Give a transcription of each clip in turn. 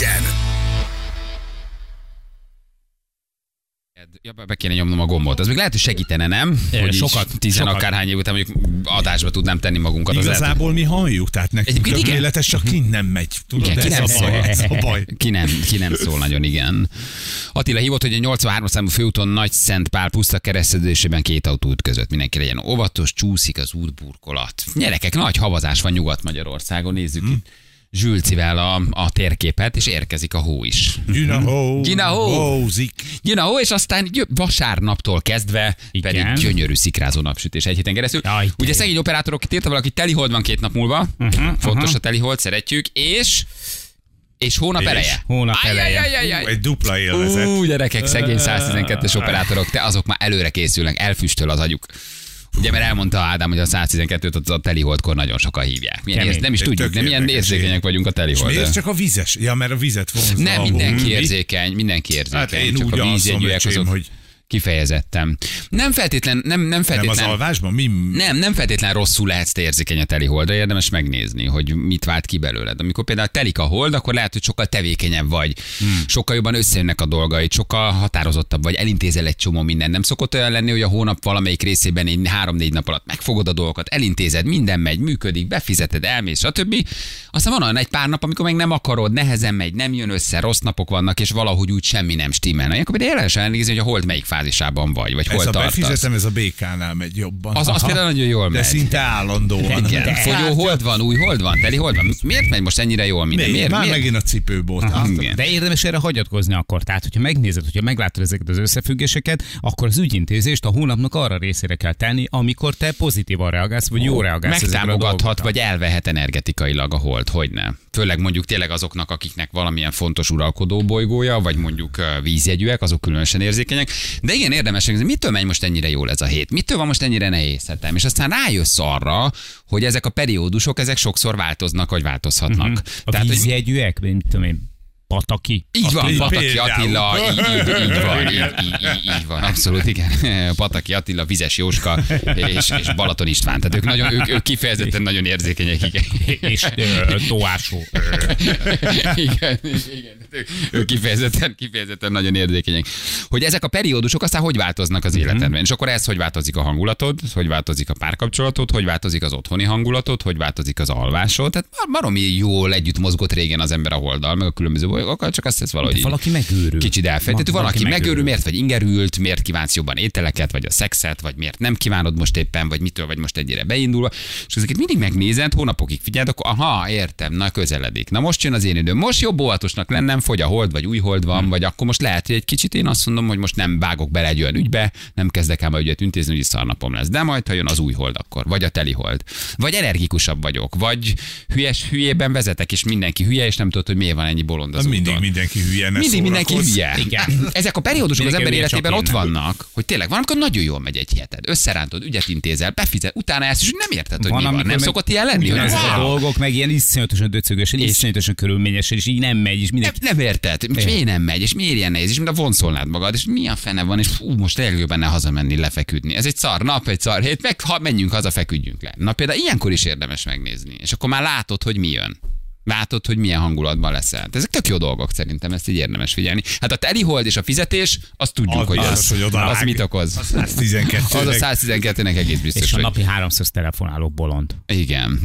legyen! Ja, be kéne nyomnom a gombot. Ez még lehet, hogy segítene, nem? Hogy sokat, sokat. Akárhány év után mondjuk adásba tudnám tenni magunkat. Igazából mi halljuk, tehát nekünk tökéletes, csak ki nem megy. Tudod, igen, ez a baj. Ki nem szól nagyon, igen. Attila hívott, hogy a 83 számú főúton Nagyszentpál puszta kereszteződésében két autó ütközött. Mindenki legyen óvatos, csúszik az útburkolat. Gyerekek, nagy havazás van Nyugat-Magyarországon, nézzük itt. Zsülcivel a térképet, és érkezik a hó is. Gyina hó, és aztán vasárnaptól kezdve igen. Pedig gyönyörű szikrázó napsütés egy héten keresztül. Jaj, ugye szegény operátorok itt írta, valaki telihold van 2 nap múlva. Fontos a telihold, szeretjük, és hónap eleje. Ajj. Egy dupla élvezet. Gyerekek, szegény 112-es operátorok, te azok már előre készülnek, elfüstöl az agyuk. Ugye, mert elmondta Ádám, hogy a 112-t a teliholdkor nagyon sokan hívják. Nem is tudjuk, de milyen érzékenyek vagyunk a teliholdra. És miért csak a vizes? Ja, mert a vizet vonzza. Nem, mindenki érzékeny. Hát én csak úgy a vízjegyűek azok... hogy... Kifejezettem. Nem feltétlen. Nem az alvásban? Nem feltétlen rosszul lehetsz te érzékeny a teli holdra. Érdemes megnézni, hogy mit vált ki belőled. Amikor például telik a hold, akkor lehet, hogy sokkal tevékenyebb vagy. Sokkal jobban összejönnek a dolgaid, sokkal határozottabb vagy, elintézel egy csomó mindent. Nem szokott olyan lenni, hogy a hónap valamelyik részében 3-4 nap alatt megfogod a dolgokat, elintézed, minden megy, működik, befizeted, elmész, stb. Aztán van olyan egy pár nap, amikor meg nem akarod, nehezen megy, nem jön össze, rossz napok vannak, és valahogy úgy semmi nem stimmel. Akkor például elnézni, hogy a hold melyik fázisában vagy, vagy hol tartasz. Befizetem, ez a BK-nál megy jobban. Az például nagyon jól megy. De szinte állandóan. Igen. Fogyó hold van, új hold van, teli hold van. Miért megy most ennyire jól minden? Miért? Megint a cipőbolt. De érdemes erre hagyatkozni akkor. Tehát, hogyha megnézed, hogyha meglátod ezeket az összefüggéseket, akkor az ügyintézést a hónapnak arra részére kell tenni, amikor te pozitívan reagálsz, vagy jó reagálsz. Megtámogathat, vagy elvehet energetikailag a hold, hogyne. Főleg mondjuk tényleg azoknak, akiknek valamilyen fontos uralkodó bolygója, vagy mondjuk vízjegyűek, azok különösen érzékenyek. De igen, érdemes, hogy mitől megy most ennyire jól ez a hét? Mitől van most ennyire nehéz hetem? És aztán rájössz arra, hogy ezek a periódusok, ezek sokszor változnak, vagy változhatnak. A vízjegyűek, mit tudom én, Pataki. Így van, Pataki Attila, így van, abszolút igen. Pataki Attila, Vizes Jóska és Balaton István. Tehát ők kifejezetten nagyon érzékenyek. És Tóásó. Igen. Ők kifejezetten nagyon érzékenyek. Hogy ezek a periódusok aztán hogy változnak az életedben? És akkor ez hogy változik a hangulatod, hogy változik a párkapcsolatod, hogy változik az otthoni hangulatod, hogy változik az alvásod. Tehát baromi jól együtt mozgott régen az ember a holddal, meg a különböző bolygókkal, csak azt hisz valahogy. De valaki megőrül. Kicsit elfejtett. Valaki megőrül, miért vagy ingerült, miért kívánsz jobban ételeket, vagy a szexet, vagy miért nem kívánod most éppen, vagy mitől vagy most egyre beindulva. És ezeket mindig megnézed, hónapokig figyeld, akkor aha, értem, na közeledik. Na most jön az én időm. Most jobb óvatosnak lennem, fogy a hold, vagy új hold van, vagy akkor most lehet, hogy egy kicsit én azt mondom, hogy most nem vágok bele egy olyan ügybe, nem kezdek el ügyet intézni, hogy szarnapom lesz. De majd, ha jön az új hold akkor, vagy a teli hold, vagy energikusabb vagyok, vagy hülyében vezetek, és mindenki hülye, és nem tudod, hogy miért van ennyi bolond az úton. Mindenki hülye, Mindig mindenki hülye. Igen. Ezek a periódusok az ember életében ott vannak, hogy tényleg van, amikor nagyon jól megy egy heted. Összerántod, ügyet intézel, befizet, utána ezt, és nem érted, hogy mi van. Nem szokott ilyen lenni, hogy ezek a dolgok meg ilyen iszonyatosan döcögösen, iszonyatosan körülményesen, és így nem megy, és mindenki. Nem érted, és miért nem megy, és miért ilyen nehéz, és mint a vonszolnád magad, és mi a fene van, és most elég benne hazamenni, lefeküdni. Ez egy szar nap, egy szar hét, meg ha menjünk haza, feküdjünk le. Na például ilyenkor is érdemes megnézni, és akkor már látod, hogy mi jön. Látod, hogy milyen hangulatban leszel. Ezek tök jó dolgok, szerintem ezt így érdemes figyelni. Hát a teli hold és a fizetés, azt tudjuk, az, hogy az mit okoz. Az a 112-nek egész biztos. És a napi 300 telefonáló bolond. Igen.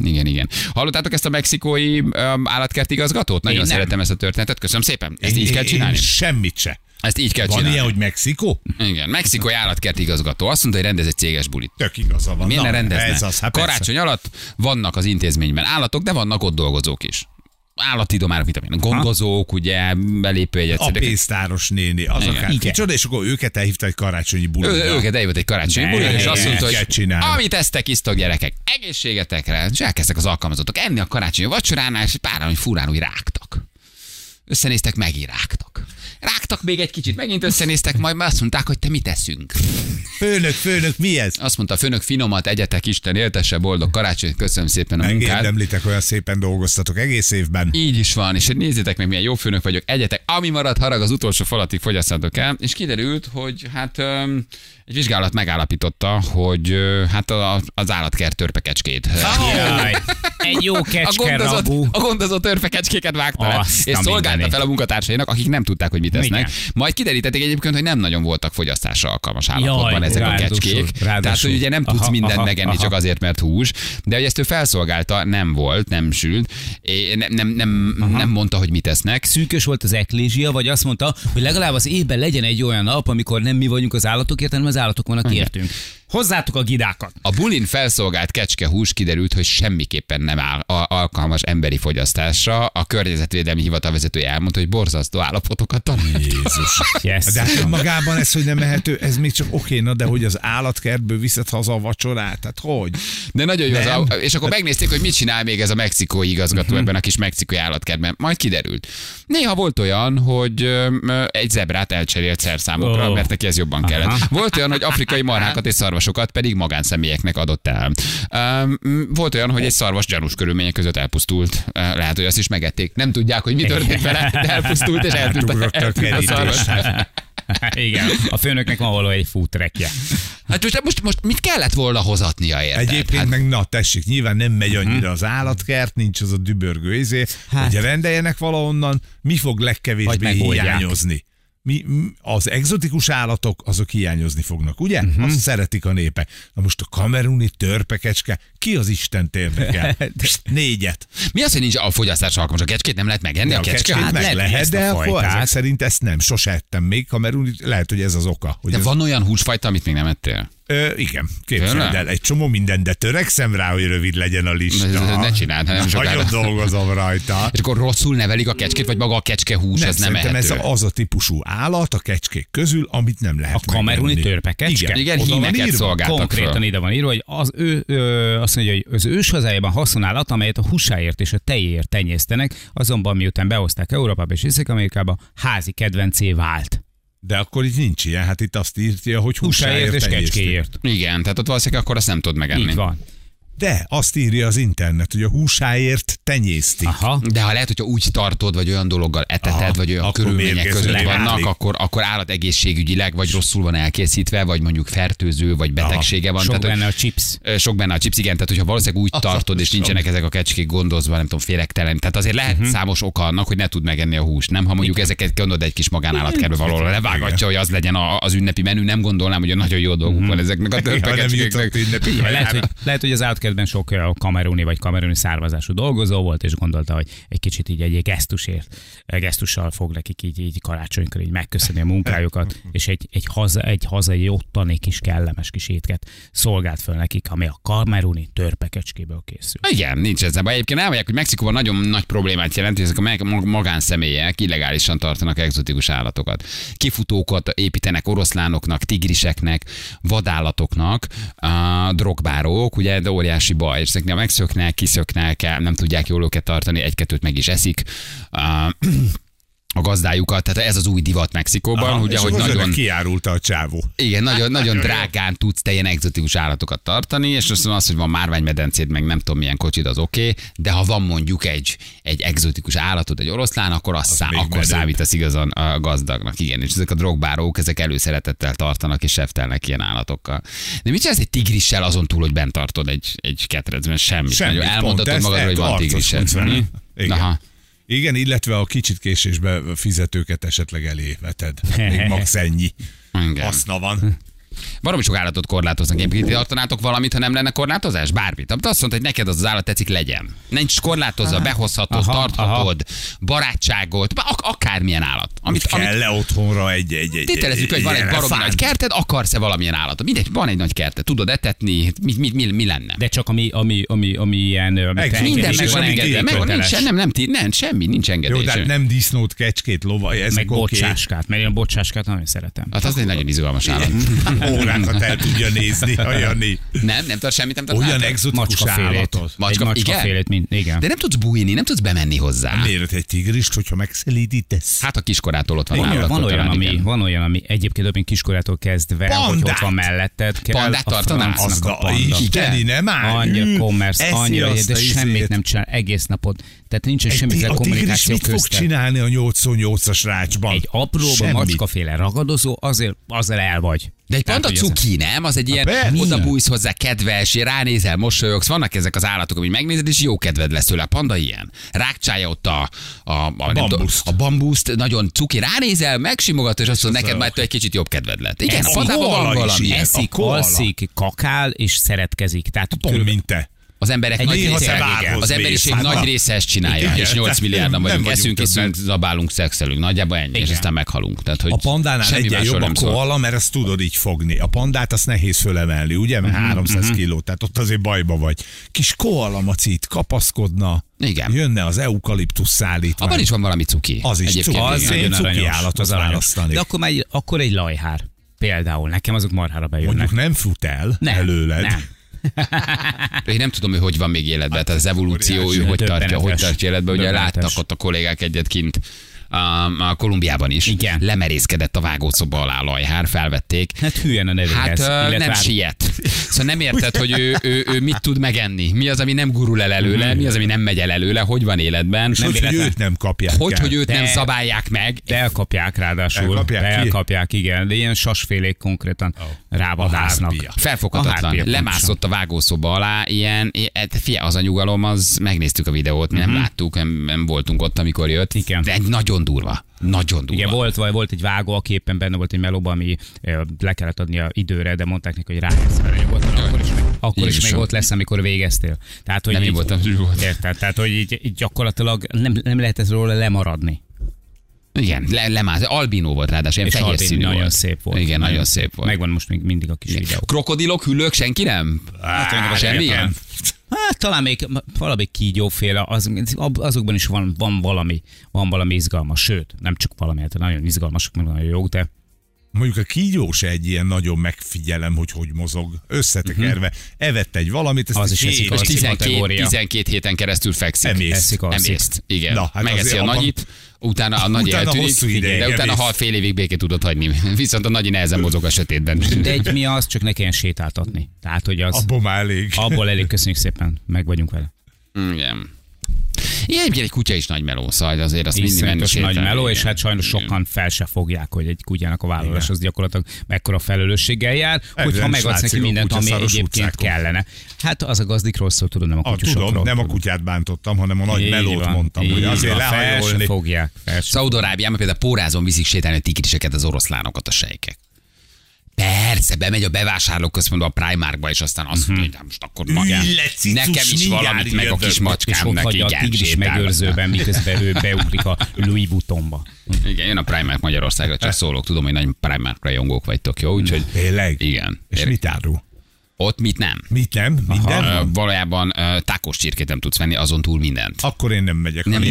Hallottátok ezt a mexikói állatkerti igazgatót? Nagyon szeretem ezt a történetet. Köszönöm szépen. Ezt így kell csinálni. Semmit se. Ezt így kell csinálni. Van ilyen, hogy Mexikó? Igen, mexikói állatkerti igazgató. Azt mondta, hogy rendez egy céges bulit. Tök igaza van. Miért ne rendezne? Karácsony alatt vannak az intézményben állatok, de vannak ott dolgozók is. Állattidomárok, gondozók, ugye, belépő egyszerűek. A pénztáros néni, az akár kicsoda, és akkor őket elhívta egy karácsonyi bulira. Őket elhívott egy karácsonyi bulira, és azt mondta, hogy amit esztek, isztok gyerekek, egészségetekre, és elkezdtek az alkalmazottak enni a karácsonyi vacsoránál, és párán, hogy furán úgy rágtak. Összenéztek, megírágtak. Rágtak még egy kicsit, megint összenéztek, majd már azt mondták, hogy te mit eszünk. Főnök, mi ez? Azt mondta a főnök, finomat egyetek, Isten éltesse, boldog karácsonyt, köszönöm szépen a munkát. Megérdemlitek, olyan szépen dolgoztatok egész évben. Így is van, és nézzétek meg, milyen jó főnök vagyok, egyetek, ami marad harag, az utolsó falatig fogyasztatok el, és kiderült, hogy hát egy vizsgálat megállapította, hogy hát az állatkert törpekecskét. Egy jó kecskerabú. A gondozott törpekecskéket vágta le, és szolgálta fel a munkatársainak, akik nem tudták, hogy mit esznek. Majd kiderítették egyébként, hogy nem nagyon voltak fogyasztásra alkalmas állapotban ezek a kecskék. Tehát, hogy ugye nem tudsz mindent megenni csak azért, mert hús, de hogy ezt ő felszolgálta, nem volt, nem sült, nem mondta, hogy mit esznek. Szűkös volt az eklézsia, vagy azt mondta, hogy legalább az évben legyen egy olyan nap, amikor nem mi vagyunk az állatokért, hanem az állatok vannak értünk. Hozzátok a gidákat. A bulin felszolgált kecskehús kiderült, hogy semmiképpen nem áll alkalmas emberi fogyasztásra. A környezetvédelmi hivatal vezetője elmondta, hogy borzasztó állapotokat talált. Jézus. Yes. De hát magában ez, hogy nem ehető, ez még csak oké, na, de hogy az állatkertből viszed haza a vacsorát, hát hogy? De nagyon jó az. És akkor megnézték, hogy mit csinál még ez a mexikói igazgató ebben a kis mexikói állatkertben. Majd kiderült. Néha volt olyan, hogy egy zebrát elcserélt szerszámokra, mert neki ez jobban kellett. Volt olyan, hogy afrikai marhákat és szarvasokat pedig magánszemélyeknek adott el. Volt olyan, hogy egy szarvas gyanús körülmények között elpusztult. Lehet, hogy azt is megették. Nem tudják, hogy mi történt vele, de elpusztult és eltűnt a szarvas. Igen, a főnöknek van való egy fútrekje. Hát most mit kellett volna hozatnia, érted? Egyébként hát... meg na tessék, nyilván nem megy annyira az állatkert, nincs az a dübörgő izé, hogy rendeljenek valahonnan, mi fog legkevésbé hiányozni? Az egzotikus állatok, azok hiányozni fognak, ugye? Azt szeretik a népek. Na most a kameruni törpekecske, ki az Isten érdekel? 4. Mi az, hogy nincs a fogyasztásra alkalmas? A kecskét nem lehet megenni? A kecskét meg lehet, de akkor ezek szerint ezt nem. Sose ettem még kameruni, lehet, hogy ez az oka. Hogy de ez... van olyan húsfajta, amit még nem ettél? Igen, képzeld el, egy csomó minden, de törekszem rá, hogy rövid legyen a lista. Ne csináld, ha nem sokára. Nagyon dolgozom rajta. És akkor rosszul nevelik a kecskét, vagy maga a kecskehús, ez nem ehető. Ez az a típusú állat a kecskék közül, amit nem lehet megenni. A kameruni törpekecske? Igen, hímeket szolgáltak. Konkrétan ide van írva, hogy azt mondja, hogy az őshazájában haszonállat, amelyet a húsáért és a tejért tenyésztenek, azonban miután behozták Európába és Észak-Amerikába, házi kedvencé vált. De akkor itt nincs ilyen, hát itt azt írja, hogy húsáért és kecskéért. Igen, tehát ott valószínűleg akkor azt nem tud megenni. Így van. De azt írja az internet, hogy a húsáért tenyésztik. Aha. De ha lehet, hogyha úgy tartod, vagy olyan dologgal eteted, aha, vagy olyan körülmények között vannak, akkor állategészségügyileg, vagy rosszul van elkészítve, vagy mondjuk fertőző, vagy betegsége van. Sok tehát, benne a chips. Sok benne a chips, igen. Tehát, hogyha valószínűleg úgy tartod, és nincsenek ezek a kecskék gondozva, nem tudom, félektelen. Tehát azért lehet számos oka annak, hogy ne tud megenni a húst. Nem, ha mondjuk ezeket gondolod egy kis magánállatkertbe valahol levágatja, hogy az legyen az ünnepi menü, nem gondolnám, hogy nagyon jó dolguk van ezeknek a törpekecskéknek. Lehet, hogy az állatkertben sok kameruni vagy kameruni származású dolgozó volt, és gondolta, hogy egy kicsit így egy gesztussal fog nekik így karácsonykor így megköszönni a munkájukat, és egy hazai ottani kis kellemes kis étket szolgált föl nekik, ami a kameruni törpekecskéből készül. Igen, nincs ez baj. Egyébként elmondják, hogy Mexikóban nagyon nagy problémát jelent, ezek a magánszemélyek illegálisan tartanak egzotikus állatokat. Kifutókat építenek oroszlánoknak, tigriseknek, vadállatoknak, drogbárók, ugye óriási baj, és ezeknél megszöknek, kiszöknek, nem tudják jól őket tartani, egy-kettőt meg is eszik a gazdájukat, tehát ez az új divat Mexikóban. Aha, ugye, és hogy nagyon kiárulta a csávó. Igen, nagyon drágán tudsz te ilyen egzotikus állatokat tartani, és azt mondom, hogy van márványmedencéd, meg nem tudom milyen kocsid, az oké, de ha van mondjuk egy egzotikus állatod, egy oroszlán, akkor akkor számítasz igazán a gazdagnak. Igen, és ezek a drogbárók, ezek előszeretettel tartanak és seftelnek ilyen állatokkal. De mit csinálsz egy tigrissel azon túl, hogy bent tartod egy ketrecben? Semmit. Elmondhatod magadról, hogy van tigrised. Igen, illetve a kicsit késésbe fizetőket esetleg elé veted. Még max. Ennyi. Haszna van. Baromi sok állatot korlátoznak. Én tartanátok valamit, ha nem lenne korlátozás? Bármit. De azt mondta, hogy neked az állat tetszik, legyen. Nincs korlátozza, behozhatod, tarthatod, barátságot, akármilyen állat. Amit kell-e otthonra egy tételezzük, hogy van egy baromi nagy kerted, akarsz-e valamilyen állatot? Mindegy, van egy nagy kerted, tudod etetni, mi lenne? De csak ami ilyen... Minden megvan engedve. Megvan, nincs semmi, nincs engedély. Jó, de nem disznót, kecskét, lovaj, ez meg bocsáskát, mert én a bocsáskát nagyon szeretem. Hát az egy nagyon izgalmas állat. órákat el tudja nézni, hajani. Nem tart semmit, nem tart. Olyan egzotikus állatot. Macskafélét, mint igen. De nem tudsz bújni, nem tudsz bemenni hozzá. Miért egy tigrist, hogyha megszelídítesz? Hát a kiskorától ott van. Igen, van olyan, ami egyébként több mint kiskorától kezdve, hogy ott van melletted. Pandát tartanám. Azt a isteni, nem áll. Annyira commerce, annyira, de semmit nem csinál egész napot. Tehát nincs semmiféle kommunikáció között. Mit fog csinálni a 8x8-as rácsban? Egy apróba macskaféle ragadozó, azért azzal el vagy. De egy panda cuki, nem? Az egy ilyen, oda bújsz hozzá, kedves, ránézel, mosolyogsz. Vannak ezek az állatok, amit megnézed, és jó kedved lesz tőle. A panda ilyen. Rákcsálja ott a bambuszt, nagyon cuki. Ránézel, megsimogatod, és azt mondod, neked már egy kicsit jobb kedved lett. Igen, a pandában van valami. Eszik, alszik, kakál, és szeretkezik. Tehát pont mint te. Az emberek nagy része, az emberiség nagy része ezt csinálja, és 8 milliárdan vagyunk, eszünk, iszünk, zabálunk, szexelünk, nagyjából ennyi, igen. És aztán meghalunk. Tehát, hogy a pandánál egyen jobb a koala, mert ezt tudod így fogni. A pandát azt nehéz fölemelni, ugye, mert 300 kiló, tehát ott azért bajba vagy. Kis koala macit kapaszkodna. Igen. Jönne az eukaliptus szállítvány. Abban is van valami cuki. Az is cuki, én cuki állatot választani. De akkor egy lajhár például, nekem azok marhára bejönnek. Mondjuk nem fut el előled. Én nem tudom, hogy van még életben, tehát az evolúció, ő hogy tartja életben, ugye láttak ott a kollégák egyet kint a Kolumbiában is. Igen. Lemerészkedett a vágószoba alá lajhár, felvették. Hát hülyen a nevéhez. Hát nem siet. Szóval nem érted, hogy ő mit tud megenni. Mi az, ami nem gurul el előle, mi az, ami nem megy el előle, hogy van életben. És hogy őt nem kapják. Hogy őt nem zabálják meg. De elkapják ráadásul. Elkapják, igen. De ilyen sasfélék konkrétan rávadásznak. Felfoghatatlan. Lemászott a vágószoba alá, ilyen, az a nyugalom, az megnéztük a videót, nem láttuk, nem voltunk ott, amikor jött. De egy Nagyon durva. Igen, volt egy vágó, aki éppen benne volt egy melóban, ami le kellett adnia időre, de mondták neki, hogy rájössz vele, akkor is még ott lesz, amikor végeztél. Tehát, hogy nem így voltam. Tehát, hogy így gyakorlatilag nem lehet ez róla lemaradni. Igen, albinó volt ráadásul, és fehér színű volt. Nagyon szép volt. Igen, nagyon szép volt. Megvan most még mindig a kis videó. Krokodilok, hüllők, senki nem? Hát, semmilyen? Hát talán még valami kígyóféle, azokban is van valami izgalmas, sőt, nem csak valami, hát nagyon izgalmasok, nagyon jók, de... Mondjuk a kígyó se egy ilyen nagyon megfigyelem, hogy mozog, összetekerve, evett egy valamit, ezt az is eszik, és 12 héten keresztül fekszik. Emészt. Igen. Na, hát megeszi a nagyit, utána a nagy eltűnik, de utána hal, fél évig békét tudod hagyni. Viszont a nagy nehezen mozog a sötétben. De egy mi az, csak ne kelljen sétáltatni. Tehát, hogy az... Abból már elég. Abból elég, köszönjük szépen, meg vagyunk vele. Igen. Igen, egy kutya is nagy meló, szóval azért azt mindig menni sétálni. Nagy meló, és hát sajnos sokan fel se fogják, hogy egy kutyának a vállalás az gyakorlatilag mekkora felelősséggel jár, hogyha megadsz neki mindent, ami egyébként kellene. Hát az a gazdik rosszul, tudod, nem a kutyusokról. Tudom, nem a kutyát bántottam, hanem a nagy melót mondtam, hogy azért lehajolni fogják. Szaúd-Arábiában például pórázon viszik sétálni a tigriseket, az oroszlánokat a sejkek. Persze, bemegy a bevásárlóközpontba, a Primarkba, és aztán azt mondja, hogy most akkor magán. Nekem is valamit, meg a kis macskámnak. És ott hagyja a tigris megőrzőben, miközben ő beugrik a Louis Vuittonba. Igen, jön a Primark Magyarországra, csak szólok, tudom, hogy nagy Primark rajongók vagytok, jó? Úgyhogy... Tényleg? Igen. És mit árul? Ott mit nem? Mit nem? Minden? Valójában tákos csirkét nem tudsz venni, azon túl mindent. Akkor én nem megyek. Nem,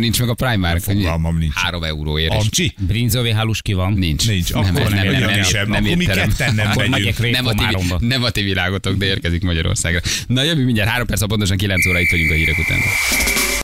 nincs meg a Primark. Fogalmam nincs. 3 euróért. Amcsi? Brinzové háluski van? Nincs. Akkor nem mi ketten nem megyünk. Nem a ti világotok, de érkezik Magyarországra. Na jövő mindjárt 3 perc, pontosan 9 óra itt vagyunk a hírek után.